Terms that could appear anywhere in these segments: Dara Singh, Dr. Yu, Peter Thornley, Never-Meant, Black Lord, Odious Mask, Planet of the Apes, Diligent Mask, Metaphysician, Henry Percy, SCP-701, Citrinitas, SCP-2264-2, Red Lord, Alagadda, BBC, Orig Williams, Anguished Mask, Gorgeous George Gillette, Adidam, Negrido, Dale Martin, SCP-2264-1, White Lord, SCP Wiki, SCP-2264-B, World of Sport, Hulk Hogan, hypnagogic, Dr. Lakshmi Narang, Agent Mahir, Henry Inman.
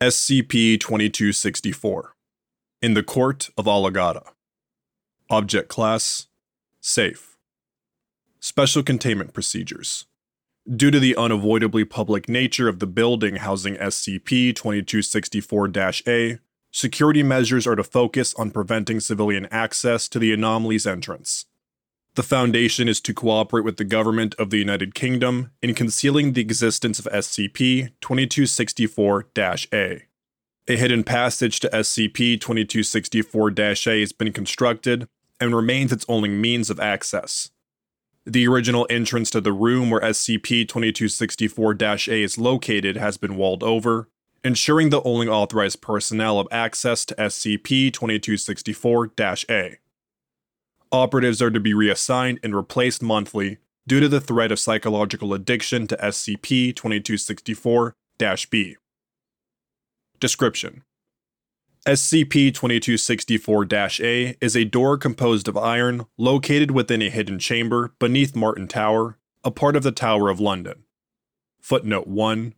SCP-2264 in the Court of Alagadda. Object Class: Safe. Special Containment Procedures. Due to the unavoidably public nature of the building housing SCP-2264-A, security measures are to focus on preventing civilian access to the anomaly's entrance. The Foundation is to cooperate with the Government of the United Kingdom in concealing the existence of SCP-2264-A. A hidden passage to SCP-2264-A has been constructed and remains its only means of access. The original entrance to the room where SCP-2264-A is located has been walled over, ensuring the only authorized personnel have access to SCP-2264-A. Operatives are to be reassigned and replaced monthly due to the threat of psychological addiction to SCP-2264-B. Description: SCP-2264-A is a door composed of iron located within a hidden chamber beneath Martin Tower, a part of the Tower of London. Footnote 1.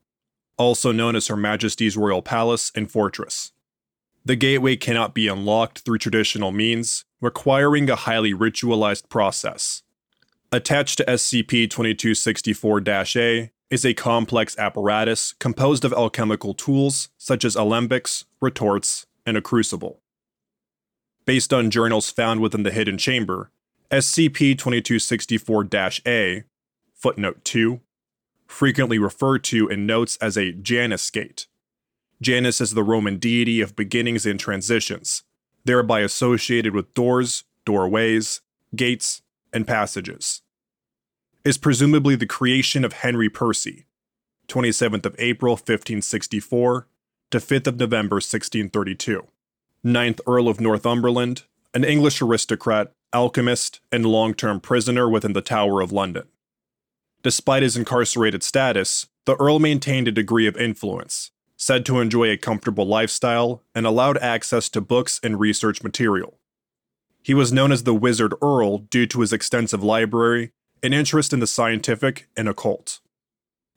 Also known as Her Majesty's Royal Palace and Fortress. The gateway cannot be unlocked through traditional means, requiring a highly ritualized process. Attached to SCP-2264-A is a complex apparatus composed of alchemical tools such as alembics, retorts, and a crucible. Based on journals found within the hidden chamber, SCP-2264-A, footnote 2, frequently referred to in notes as a Janus Gate. Janus is the Roman deity of beginnings and transitions, thereby associated with doors, doorways, gates, and passages. Is presumably the creation of Henry Percy, 27th of April 1564 to 5th of November 1632, 9th Earl of Northumberland, an English aristocrat, alchemist, and long-term prisoner within the Tower of London. Despite his incarcerated status, the Earl maintained a degree of influence, said to enjoy a comfortable lifestyle and allowed access to books and research material. He was known as the Wizard Earl due to his extensive library and interest in the scientific and occult.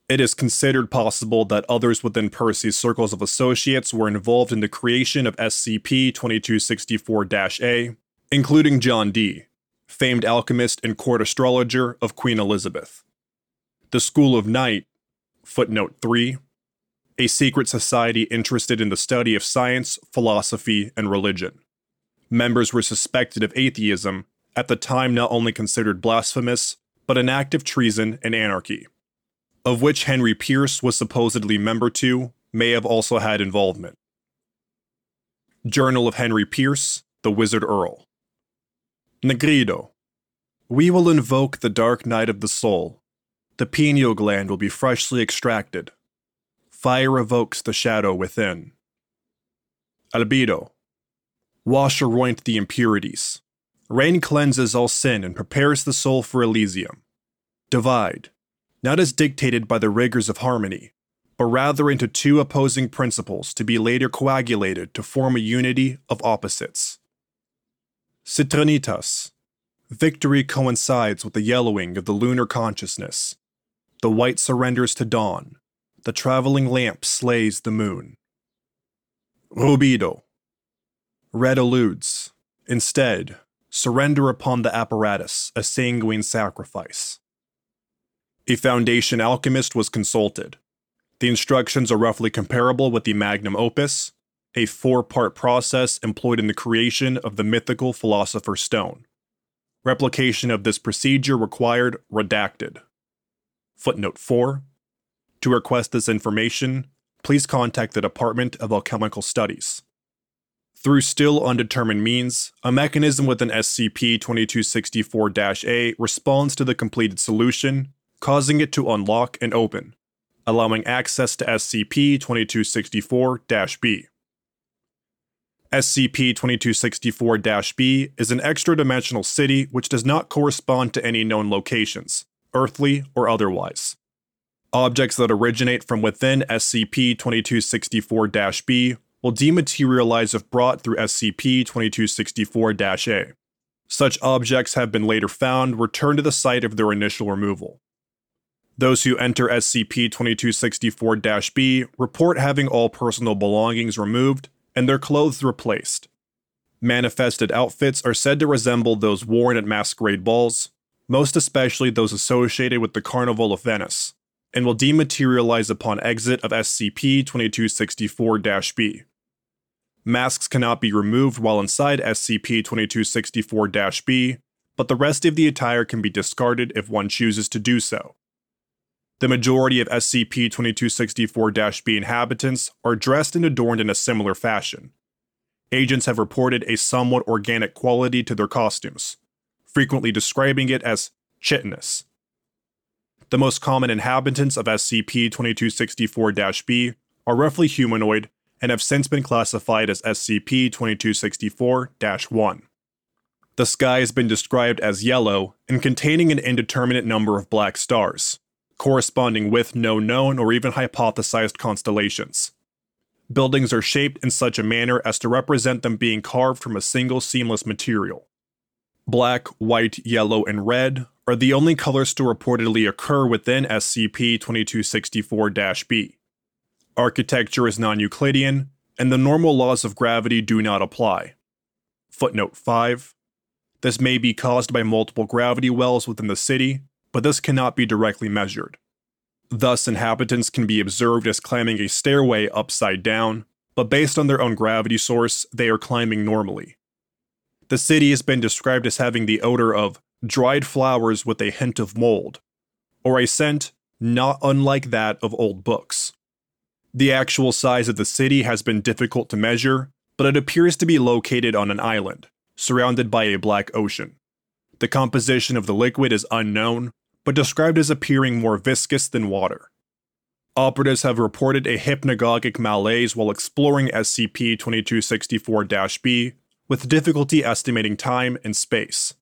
It is considered possible that others within Percy's circles of associates were involved in the creation of SCP-2264-A, including John Dee, famed alchemist and court astrologer of Queen Elizabeth. The School of Night, footnote 3, a secret society interested in the study of science, philosophy, and religion. Members were suspected of atheism, at the time not only considered blasphemous, but an act of treason and anarchy, of which Henry Percy was supposedly member to, may have also had involvement. Journal of Henry Percy, the Wizard Earl. Negrido. We will invoke the dark night of the soul. The pineal gland will be freshly extracted. Fire evokes the shadow within. Albedo. Wash or oint the impurities. Rain cleanses all sin and prepares the soul for Elysium. Divide, not as dictated by the rigors of harmony, but rather into two opposing principles to be later coagulated to form a unity of opposites. Citrinitas. Victory coincides with the yellowing of the lunar consciousness. The white surrenders to dawn. The traveling lamp slays the moon. Rubido. Red eludes. Instead, surrender upon the apparatus, a sanguine sacrifice. A Foundation alchemist was consulted. The instructions are roughly comparable with the magnum opus, a four-part process employed in the creation of the mythical philosopher's stone. Replication of this procedure required redacted. Footnote 4. To request this information, please contact the Department of Alchemical Studies. Through still undetermined means, a mechanism within SCP-2264-A responds to the completed solution, causing it to unlock and open, allowing access to SCP-2264-B. SCP-2264-B is an extra-dimensional city which does not correspond to any known locations, earthly or otherwise. Objects that originate from within SCP-2264-B will dematerialize if brought through SCP-2264-A. Such objects have been later found returned to the site of their initial removal. Those who enter SCP-2264-B report having all personal belongings removed and their clothes replaced. Manifested outfits are said to resemble those worn at masquerade balls, most especially those associated with the Carnival of Venice, and will dematerialize upon exit of SCP-2264-B. Masks cannot be removed while inside SCP-2264-B, but the rest of the attire can be discarded if one chooses to do so. The majority of SCP-2264-B inhabitants are dressed and adorned in a similar fashion. Agents have reported a somewhat organic quality to their costumes, frequently describing it as chitinous. The most common inhabitants of SCP-2264-B are roughly humanoid and have since been classified as SCP-2264-1. The sky has been described as yellow and containing an indeterminate number of black stars, corresponding with no known or even hypothesized constellations. Buildings are shaped in such a manner as to represent them being carved from a single seamless material. Black, white, yellow, and red are the only colors to reportedly occur within SCP-2264-B. Architecture is non-Euclidean, and the normal laws of gravity do not apply. Footnote 5. This may be caused by multiple gravity wells within the city, but this cannot be directly measured. Thus, inhabitants can be observed as climbing a stairway upside down, but based on their own gravity source, they are climbing normally. The city has been described as having the odor of dried flowers with a hint of mold, or a scent not unlike that of old books. The actual size of the city has been difficult to measure, but it appears to be located on an island, surrounded by a black ocean. The composition of the liquid is unknown, but described as appearing more viscous than water. Operatives have reported a hypnagogic malaise while exploring SCP-2264-B, with difficulty estimating time and space.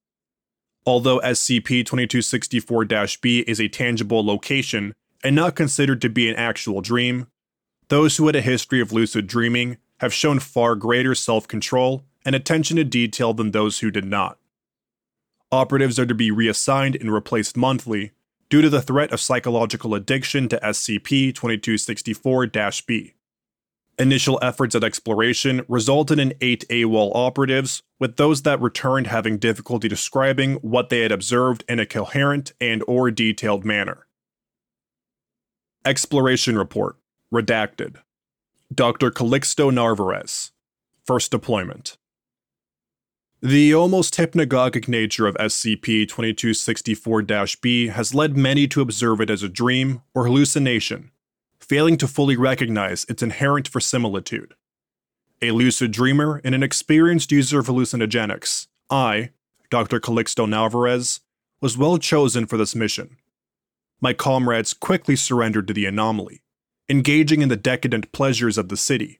Although SCP-2264-B is a tangible location and not considered to be an actual dream, those who had a history of lucid dreaming have shown far greater self-control and attention to detail than those who did not. Operatives are to be reassigned and replaced monthly due to the threat of psychological addiction to SCP-2264-B. Initial efforts at exploration resulted in 8 AWOL operatives, with those that returned having difficulty describing what they had observed in a coherent and/or detailed manner. Exploration Report, redacted. Dr. Calixto Narváez, First Deployment. The almost hypnagogic nature of SCP-2264-B has led many to observe it as a dream or hallucination, failing to fully recognize its inherent verisimilitude. A lucid dreamer and an experienced user of hallucinogenics, I, Dr. Calixto Narváez, was well chosen for this mission. My comrades quickly surrendered to the anomaly, engaging in the decadent pleasures of the city,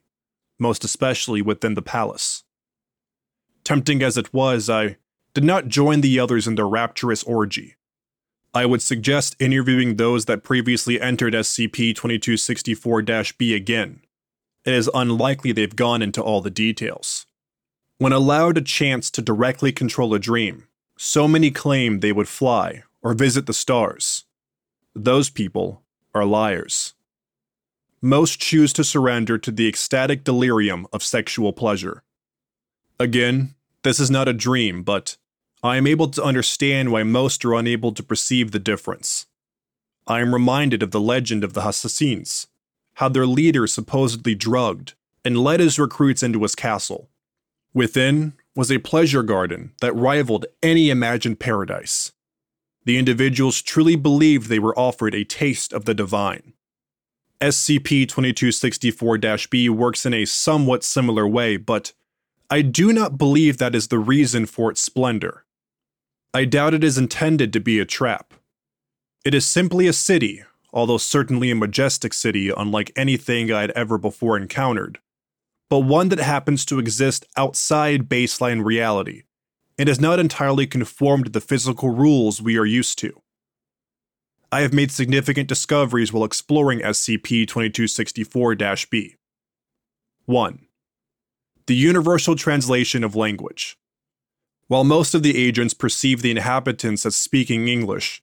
most especially within the palace. Tempting as it was, I did not join the others in their rapturous orgy. I would suggest interviewing those that previously entered SCP-2264-B again. It is unlikely they've gone into all the details. When allowed a chance to directly control a dream, so many claim they would fly or visit the stars. Those people are liars. Most choose to surrender to the ecstatic delirium of sexual pleasure. Again, this is not a dream, but I am able to understand why most are unable to perceive the difference. I am reminded of the legend of the Assassins, how their leader supposedly drugged and led his recruits into his castle. Within was a pleasure garden that rivaled any imagined paradise. The individuals truly believed they were offered a taste of the divine. SCP-2264-B works in a somewhat similar way, but I do not believe that is the reason for its splendor. I doubt it is intended to be a trap. It is simply a city, although certainly a majestic city unlike anything I had ever before encountered, but one that happens to exist outside baseline reality and does not entirely conform to the physical rules we are used to. I have made significant discoveries while exploring SCP-2264-B. 1. The universal translation of language. While most of the agents perceive the inhabitants as speaking English,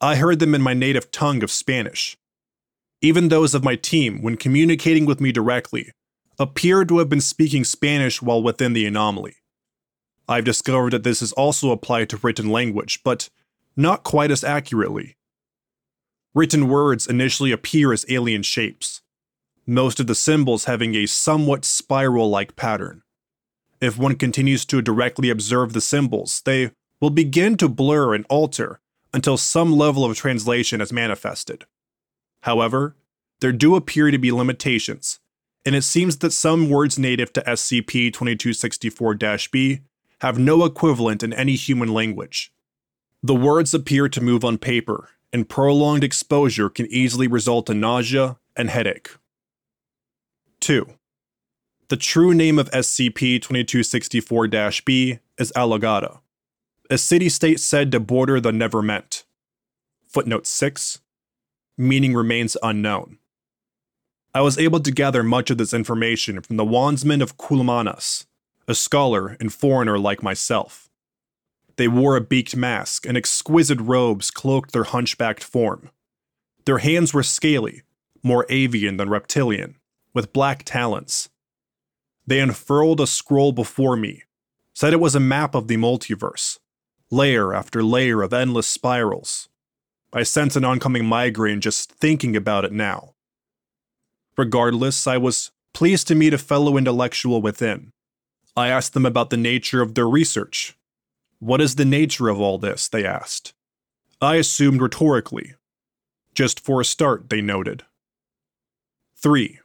I heard them in my native tongue of Spanish. Even those of my team, when communicating with me directly, appeared to have been speaking Spanish while within the anomaly. I've discovered that this is also applied to written language, but not quite as accurately. Written words initially appear as alien shapes, most of the symbols having a somewhat spiral-like pattern. If one continues to directly observe the symbols, they will begin to blur and alter until some level of translation is manifested. However, there do appear to be limitations, and it seems that some words native to SCP-2264-B have no equivalent in any human language. The words appear to move on paper, and prolonged exposure can easily result in nausea and headache. 2. The true name of SCP-2264-B is Alagadda, a city-state said to border the Never-Meant. Footnote 6. Meaning remains unknown. I was able to gather much of this information from the Wandsman of Kulmanas, a scholar and foreigner like myself. They wore a beaked mask, and exquisite robes cloaked their hunchbacked form. Their hands were scaly, more avian than reptilian, with black talons. They unfurled a scroll before me, said it was a map of the multiverse, layer after layer of endless spirals. I sense an oncoming migraine just thinking about it now. Regardless, I was pleased to meet a fellow intellectual within. I asked them about the nature of their research. What is the nature of all this, they asked. I assumed rhetorically. Just for a start, they noted. 3.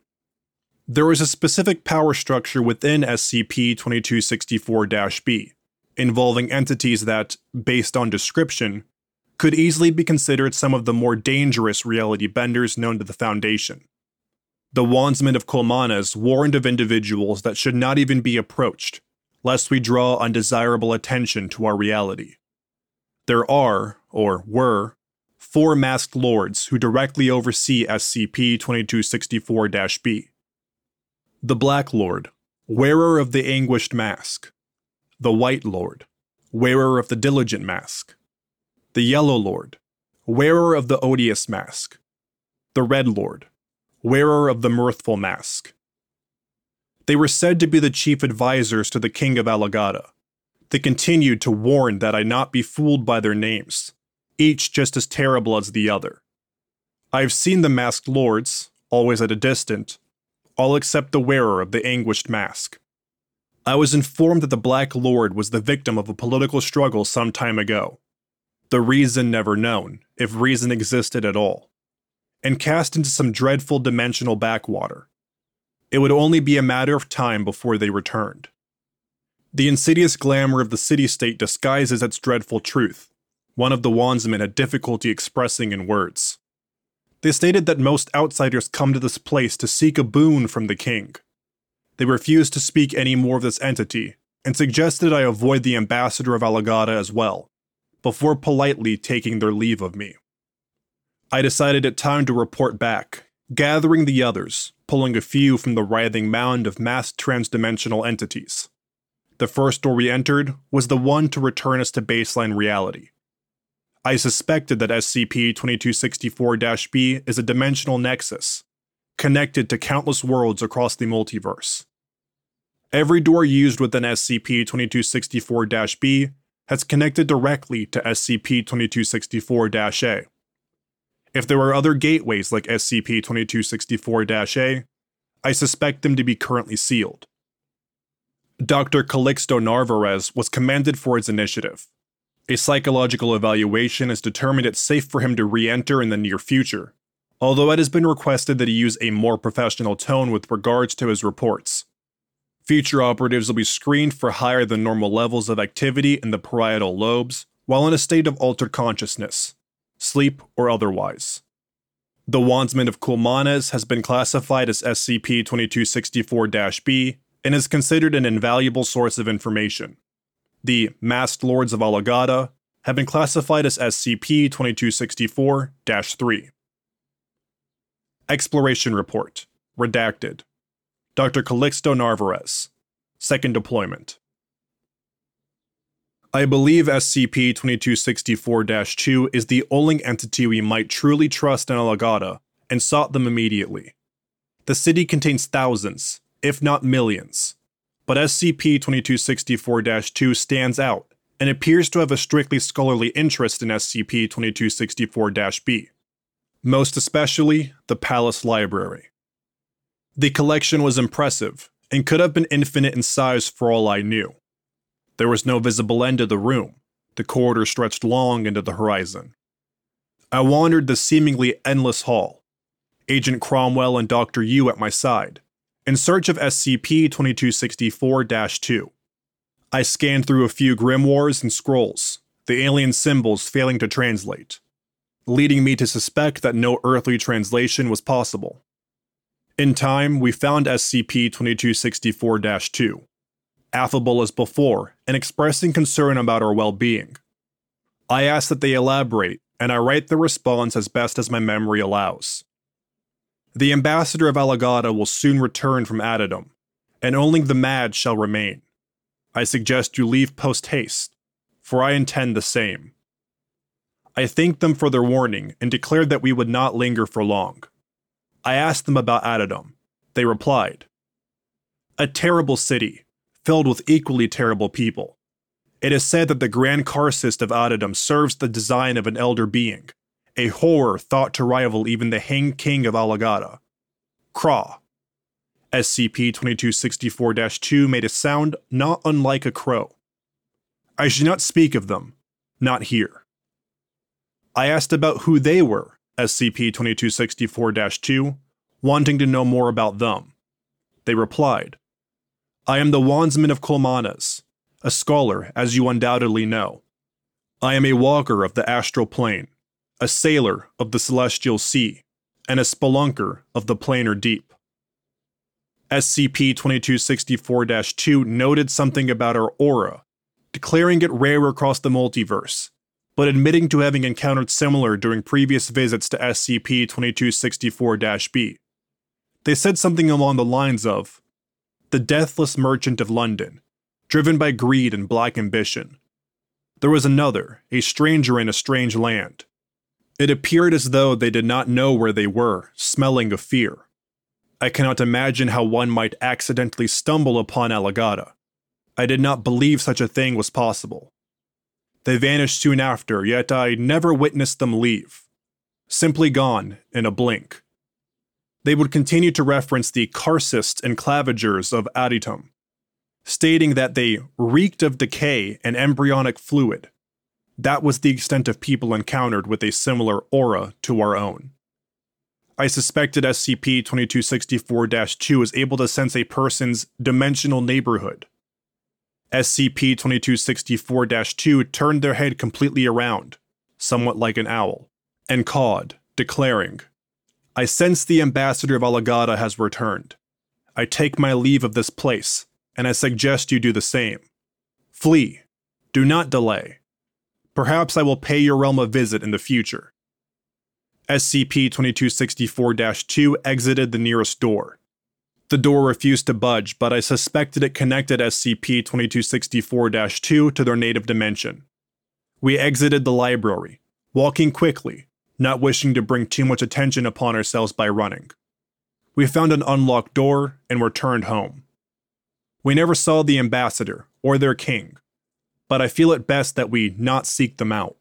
There is a specific power structure within SCP-2264-B, involving entities that, based on description, could easily be considered some of the more dangerous reality benders known to the Foundation. The Wandsman of Kulmanas warned of individuals that should not even be approached, lest we draw undesirable attention to our reality. There are, or were, 4 Masked Lords who directly oversee SCP-2264-B. The Black Lord, wearer of the Anguished Mask. The White Lord, wearer of the Diligent Mask. The Yellow Lord, wearer of the Odious Mask. The Red Lord, wearer of the Mirthful Mask. They were said to be the chief advisors to the King of Alagadda. They continued to warn that I not be fooled by their names, each just as terrible as the other. I've seen the Masked Lords, always at a distance, all except the wearer of the Anguished Mask. I was informed that the Black Lord was the victim of a political struggle some time ago. The reason never known, if reason existed at all, and cast into some dreadful dimensional backwater. It would only be a matter of time before they returned. The insidious glamour of the city-state disguises its dreadful truth, one of the Wandsmen had difficulty expressing in words. They stated that most outsiders come to this place to seek a boon from the king. They refused to speak any more of this entity, and suggested I avoid the Ambassador of Alagadda as well, before politely taking their leave of me. I decided it time to report back, gathering the others, pulling a few from the writhing mound of masked transdimensional entities. The first door we entered was the one to return us to baseline reality. I suspected that SCP-2264-B is a dimensional nexus, connected to countless worlds across the multiverse. Every door used within SCP-2264-B has connected directly to SCP-2264-A. If there are other gateways like SCP-2264-A, I suspect them to be currently sealed. Dr. Calixto Narváez was commended for his initiative. A psychological evaluation has determined it's safe for him to re-enter in the near future, although it has been requested that he use a more professional tone with regards to his reports. Future operatives will be screened for higher than normal levels of activity in the parietal lobes while in a state of altered consciousness, sleep or otherwise. The Wandsman of Kulmanas has been classified as SCP-2264-B and is considered an invaluable source of information. The Masked Lords of Alagadda have been classified as SCP-2264-3. Exploration Report, redacted. Dr. Calixto Narváez, Second Deployment. I believe SCP-2264-2 is the only entity we might truly trust in Alagadda, and sought them immediately. The city contains thousands, if not millions, but SCP-2264-2 stands out and appears to have a strictly scholarly interest in SCP-2264-B, most especially the Palace Library. The collection was impressive, and could have been infinite in size for all I knew. There was no visible end to the room, the corridor stretched long into the horizon. I wandered the seemingly endless hall, Agent Cromwell and Dr. Yu at my side, in search of SCP-2264-2. I scanned through a few grimoires and scrolls, the alien symbols failing to translate, leading me to suspect that no earthly translation was possible. In time, we found SCP-2264-2, affable as before and expressing concern about our well-being. I ask that they elaborate, and I write the response as best as my memory allows. The Ambassador of Alagadda will soon return from Adidam, and only the mad shall remain. I suggest you leave post-haste, for I intend the same. I thanked them for their warning and declared that we would not linger for long. I asked them about Adidam. They replied, "A terrible city, filled with equally terrible people. It is said that the Grand Karsist of Adidam serves the design of an elder being, a horror thought to rival even the Hanged King of Alagadda. Craw." SCP-2264-2 made a sound not unlike a crow. I should not speak of them, not here. I asked about who they were, SCP-2264-2, wanting to know more about them. They replied, "I am the Wandsman of Kulmanas, a scholar, as you undoubtedly know. I am a walker of the astral plane, a sailor of the celestial sea, and a spelunker of the planar deep." SCP-2264-2 noted something about our aura, declaring it rare across the multiverse, but admitting to having encountered similar during previous visits to SCP-2264-B. They said something along the lines of, "The deathless merchant of London, driven by greed and black ambition. There was another, a stranger in a strange land." It appeared as though they did not know where they were, smelling of fear. I cannot imagine how one might accidentally stumble upon Alagadda. I did not believe such a thing was possible. They vanished soon after, yet I never witnessed them leave. Simply gone in a blink. They would continue to reference the Karsists and Clavigers of Adidam, stating that they reeked of decay and embryonic fluid. That was the extent of people encountered with a similar aura to our own. I suspected SCP-2264-2 is able to sense a person's dimensional neighborhood. SCP-2264-2 turned their head completely around, somewhat like an owl, and cawed, declaring, "I sense the Ambassador of Alagadda has returned. I take my leave of this place, and I suggest you do the same. Flee. Do not delay. Perhaps I will pay your realm a visit in the future." SCP-2264-2 exited the nearest door. The door refused to budge, but I suspected it connected SCP-2264-2 to their native dimension. We exited the library, walking quickly, not wishing to bring too much attention upon ourselves by running. We found an unlocked door and returned home. We never saw the Ambassador or their king, but I feel it best that we not seek them out.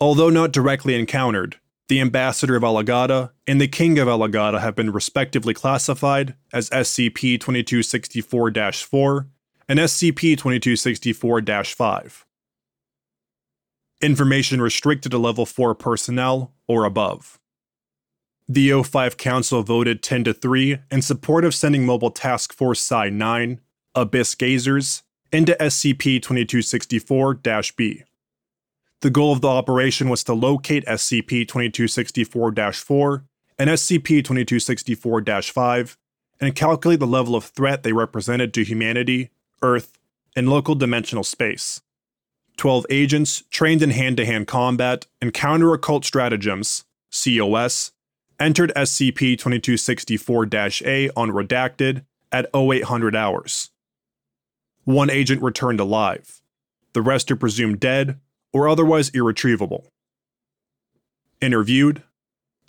Although not directly encountered, the Ambassador of Alagadda and the King of Alagadda have been respectively classified as SCP-2264-4 and SCP-2264-5. Information restricted to Level 4 personnel or above. The O5 Council voted 10-3 in support of sending Mobile Task Force Psi-9, Abyss Gazers, into SCP-2264-B. The goal of the operation was to locate SCP-2264-4 and SCP-2264-5 and calculate the level of threat they represented to humanity, Earth, and local dimensional space. 12 agents trained in hand-to-hand combat and counter-occult stratagems, COS, entered SCP-2264-A on Redacted at 0800 hours. One agent returned alive. The rest are presumed dead or otherwise irretrievable. Interviewed: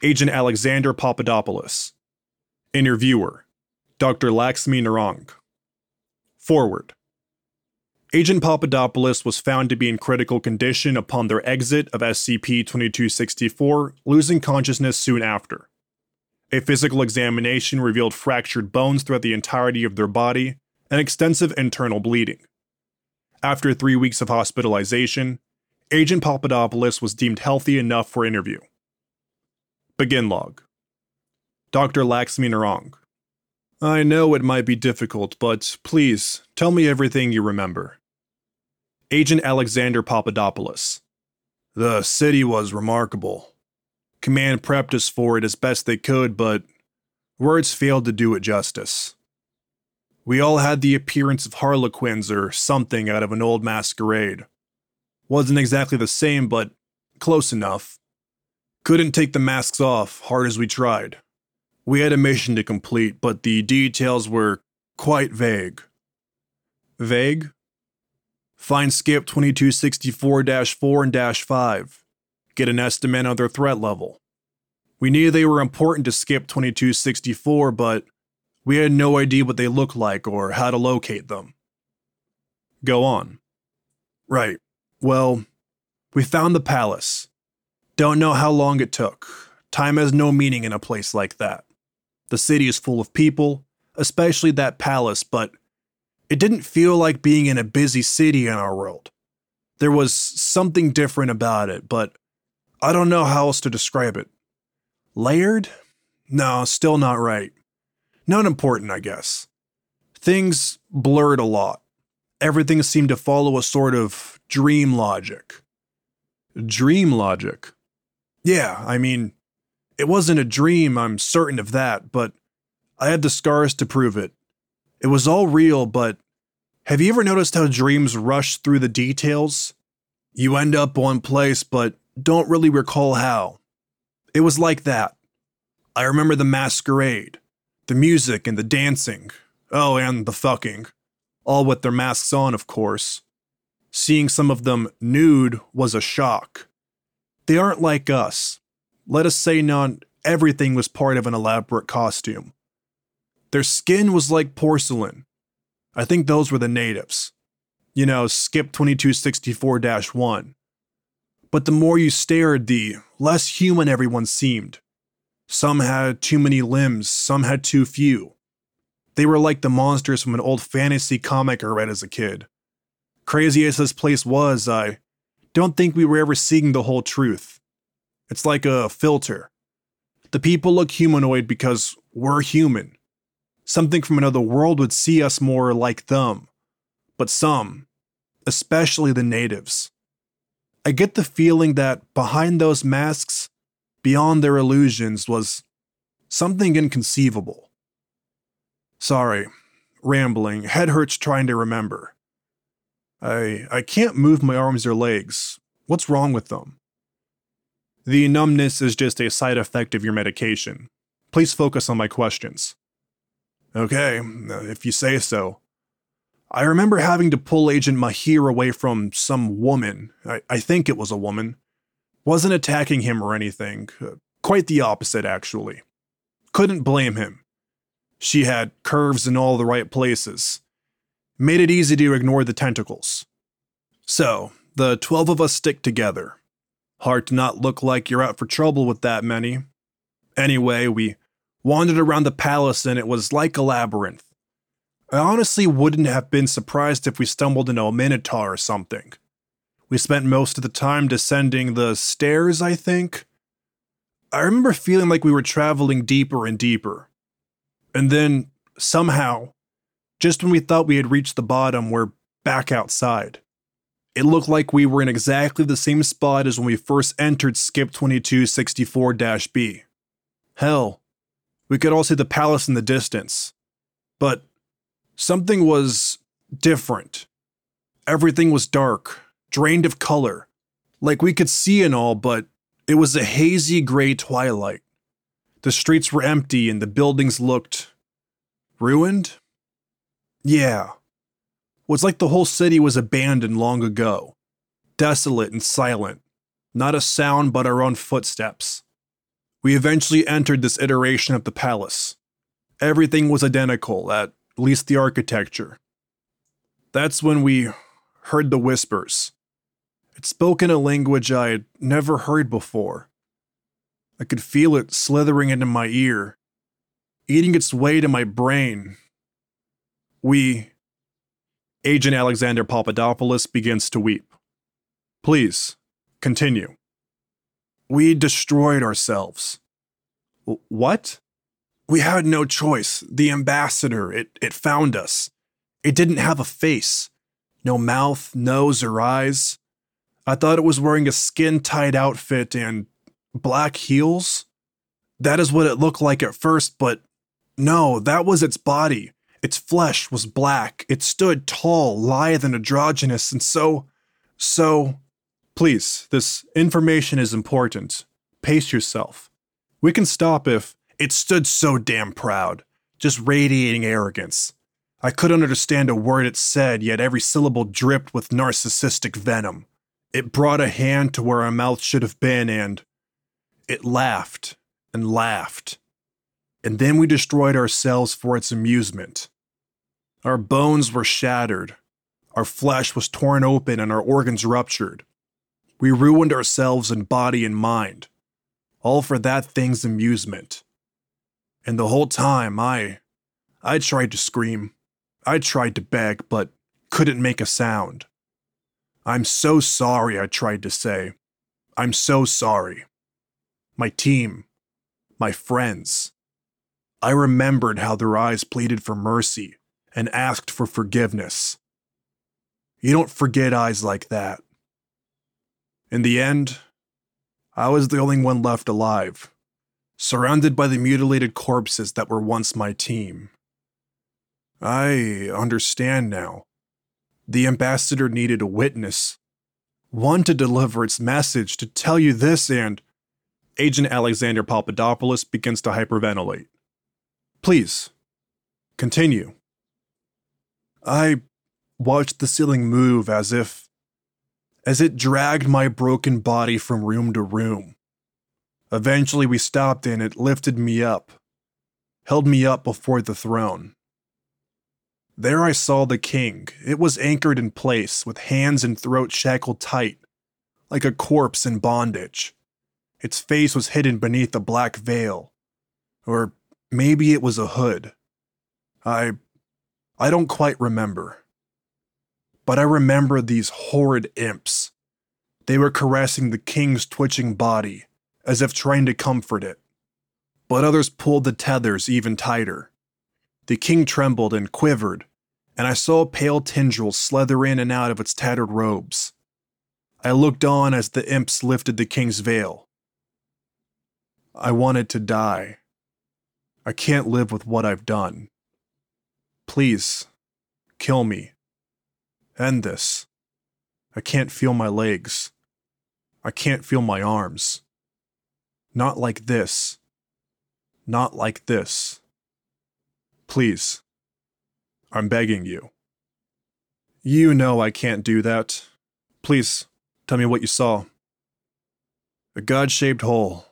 Agent Alexander Papadopoulos. Interviewer: Dr. Lakshmi Narang. Forward: Agent Papadopoulos was found to be in critical condition upon their exit of SCP-2264, losing consciousness soon after. A physical examination revealed fractured bones throughout the entirety of their body and extensive internal bleeding. After 3 weeks of hospitalization, Agent Papadopoulos was deemed healthy enough for interview. Begin log. Dr. Lakshmi Narang: I know it might be difficult, but please, tell me everything you remember. Agent Alexander Papadopoulos: The city was remarkable. Command prepped us for it as best they could, but words failed to do it justice. We all had the appearance of harlequins or something out of an old masquerade. Wasn't exactly the same, but close enough. Couldn't take the masks off, hard as we tried. We had a mission to complete, but the details were quite vague. Vague? Find skip 2264-4 and -5. Get an estimate on their threat level. We knew they were important to skip 2264, but we had no idea what they look like or how to locate them. Go on. Right. Well, we found the palace. Don't know how long it took. Time has no meaning in a place like that. The city is full of people, especially that palace, but it didn't feel like being in a busy city in our world. There was something different about it, but I don't know how else to describe it. Layered? No, still not right. Not important, I guess. Things blurred a lot. Everything seemed to follow a sort of dream logic. Dream logic? Yeah, I mean, it wasn't a dream, I'm certain of that, but I had the scars to prove it. It was all real, but have you ever noticed how dreams rush through the details? You end up one place, but don't really recall how. It was like that. I remember the masquerade, the music and the dancing, oh, and the fucking. All with their masks on, of course. Seeing some of them nude was a shock. They aren't like us. Let us say not everything was part of an elaborate costume. Their skin was like porcelain. I think those were the natives. You know, skip 2264-1. But the more you stared, the less human everyone seemed. Some had too many limbs, some had too few. They were like the monsters from an old fantasy comic I read as a kid. Crazy as this place was, I don't think we were ever seeing the whole truth. It's like a filter. The people look humanoid because we're human. Something from another world would see us more like them. But some, especially the natives. I get the feeling that behind those masks, beyond their illusions, was something inconceivable. Sorry, rambling, head hurts trying to remember. I can't move my arms or legs. What's wrong with them? The numbness is just a side effect of your medication. Please focus on my questions. Okay, if you say so. I remember having to pull Agent Mahir away from some woman. I think it was a woman. Wasn't attacking him or anything. Quite the opposite, actually. Couldn't blame him. She had curves in all the right places. Made it easy to ignore the tentacles. So, the 12 of us stick together. Hard to not look like you're out for trouble with that many. Anyway, we wandered around the palace and it was like a labyrinth. I honestly wouldn't have been surprised if we stumbled into a minotaur or something. We spent most of the time descending the stairs, I think. I remember feeling like we were traveling deeper and deeper. And then, somehow, just when we thought we had reached the bottom, we're back outside. It looked like we were in exactly the same spot as when we first entered skip 2264-B. Hell, we could all see the palace in the distance. But something was different. Everything was dark, drained of color. Like we could see and all, but it was a hazy gray twilight. The streets were empty and the buildings looked ruined? Yeah. was like the whole city was abandoned long ago. Desolate and silent. Not a sound but our own footsteps. We eventually entered this iteration of the palace. Everything was identical, at least the architecture. That's when we heard the whispers. It spoke in a language I had never heard before. I could feel it slithering into my ear, eating its way to my brain. We... Agent Alexander Papadopoulos begins to weep. Please, continue. We destroyed ourselves. What? We had no choice. The ambassador, it found us. It didn't have a face. No mouth, nose, or eyes. I thought it was wearing a skin-tight outfit and black heels. That is what it looked like at first, but no, that was its body. Its flesh was black. It stood tall, lithe, and androgynous, and so... Please, this information is important. Pace yourself. We can stop if... It stood so damn proud, just radiating arrogance. I couldn't understand a word it said, yet every syllable dripped with narcissistic venom. It brought a hand to where our mouth should have been, and it laughed and laughed. And then we destroyed ourselves for its amusement. Our bones were shattered. Our flesh was torn open and our organs ruptured. We ruined ourselves in body and mind. All for that thing's amusement. And the whole time, I tried to scream. I tried to beg, but couldn't make a sound. I'm so sorry, I tried to say. I'm so sorry. My team. My friends. I remembered how their eyes pleaded for mercy and asked for forgiveness. You don't forget eyes like that. In the end, I was the only one left alive. Surrounded by the mutilated corpses that were once my team. I understand now. The ambassador needed a witness. One to deliver its message, to tell you this, and... Agent Alexander Papadopoulos begins to hyperventilate. Please, continue. I watched the ceiling move as it dragged my broken body from room to room. Eventually we stopped and it lifted me up, held me up before the throne. There I saw the king. It was anchored in place, with hands and throat shackled tight, like a corpse in bondage. Its face was hidden beneath a black veil, or maybe it was a hood. I don't quite remember. But I remember these horrid imps. They were caressing the king's twitching body, as if trying to comfort it. But others pulled the tethers even tighter. The king trembled and quivered, and I saw pale tendrils slither in and out of its tattered robes. I looked on as the imps lifted the king's veil. I wanted to die. I can't live with what I've done. Please, kill me. End this. I can't feel my legs. I can't feel my arms. Not like this. Not like this. Please. I'm begging you. You know I can't do that. Please, tell me what you saw. A God-shaped hole.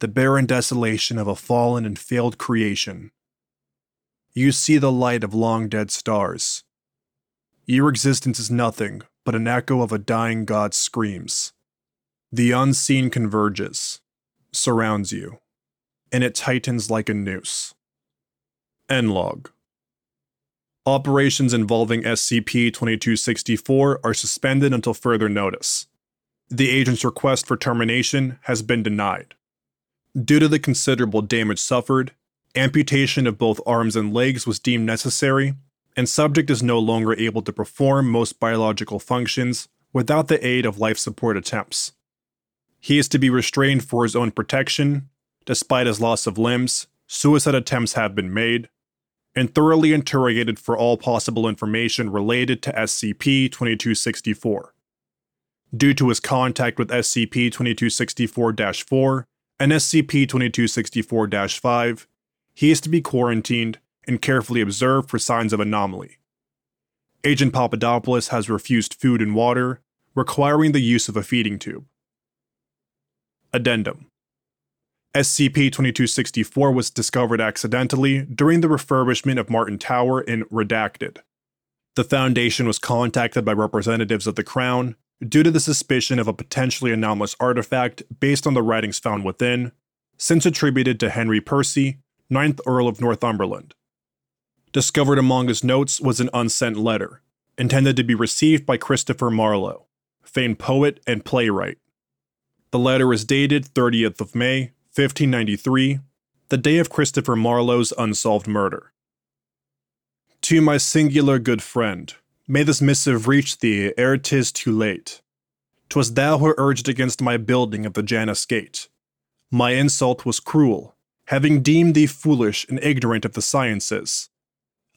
The barren desolation of a fallen and failed creation. You see the light of long-dead stars. Your existence is nothing but an echo of a dying god's screams. The unseen converges. Surrounds you, and it tightens like a noose. End log. Operations involving SCP-2264 are suspended until further notice. The agent's request for termination has been denied. Due to the considerable damage suffered, amputation of both arms and legs was deemed necessary, and subject is no longer able to perform most biological functions without the aid of life support attempts. He is to be restrained for his own protection. Despite his loss of limbs, suicide attempts have been made, and thoroughly interrogated for all possible information related to SCP-2264. Due to his contact with SCP-2264-4 and SCP-2264-5, he is to be quarantined and carefully observed for signs of anomaly. Agent Papadopoulos has refused food and water, requiring the use of a feeding tube. Addendum. SCP-2264 was discovered accidentally during the refurbishment of Martin Tower in Redacted. The Foundation was contacted by representatives of the Crown due to the suspicion of a potentially anomalous artifact based on the writings found within, since attributed to Henry Percy, 9th Earl of Northumberland. Discovered among his notes was an unsent letter, intended to be received by Christopher Marlowe, famed poet and playwright. The letter is dated 30th of May, 1593, the day of Christopher Marlowe's unsolved murder. To my singular good friend, may this missive reach thee ere 'tis too late. 'Twas thou who urged against my building of the Janus Gate. My insult was cruel, having deemed thee foolish and ignorant of the sciences.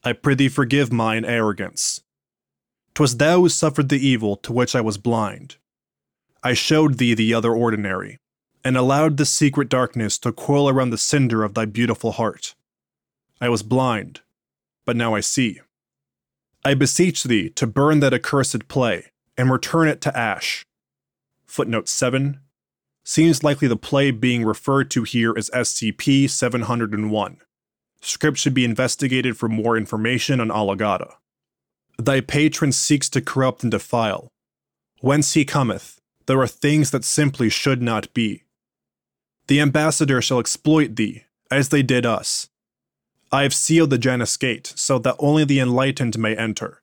I prithee forgive mine arrogance. 'Twas thou who suffered the evil to which I was blind. I showed thee the other ordinary, and allowed the secret darkness to coil around the cinder of thy beautiful heart. I was blind, but now I see. I beseech thee to burn that accursed play, and return it to ash. Footnote 7. Seems likely the play being referred to here is SCP-701. Script should be investigated for more information on Alagadda. Thy patron seeks to corrupt and defile. Whence he cometh, there are things that simply should not be. The ambassador shall exploit thee, as they did us. I have sealed the Janus Gate so that only the enlightened may enter.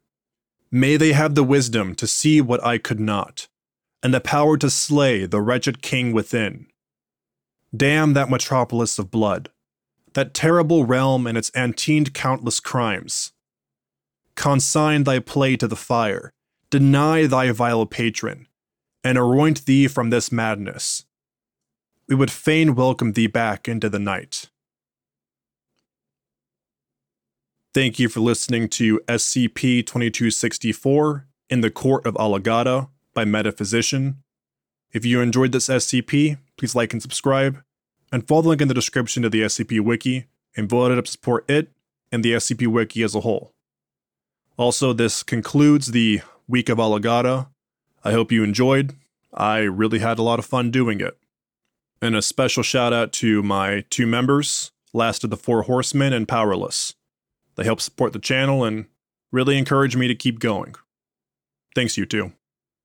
May they have the wisdom to see what I could not, and the power to slay the wretched king within. Damn that metropolis of blood, that terrible realm and its antined countless crimes. Consign thy play to the fire, deny thy vile patron, and aroint thee from this madness. We would fain welcome thee back into the night. Thank you for listening to SCP-2264 in the Court of Alagadda by Metaphysician. If you enjoyed this SCP, please like and subscribe, and follow the link in the description to the SCP Wiki and vote it up to support it and the SCP Wiki as a whole. Also, this concludes the Week of Alagadda. I hope you enjoyed. I really had a lot of fun doing it. And a special shout out to my two members, Last of the Four Horsemen and Powerless. They help support the channel and really encourage me to keep going. Thanks, you two.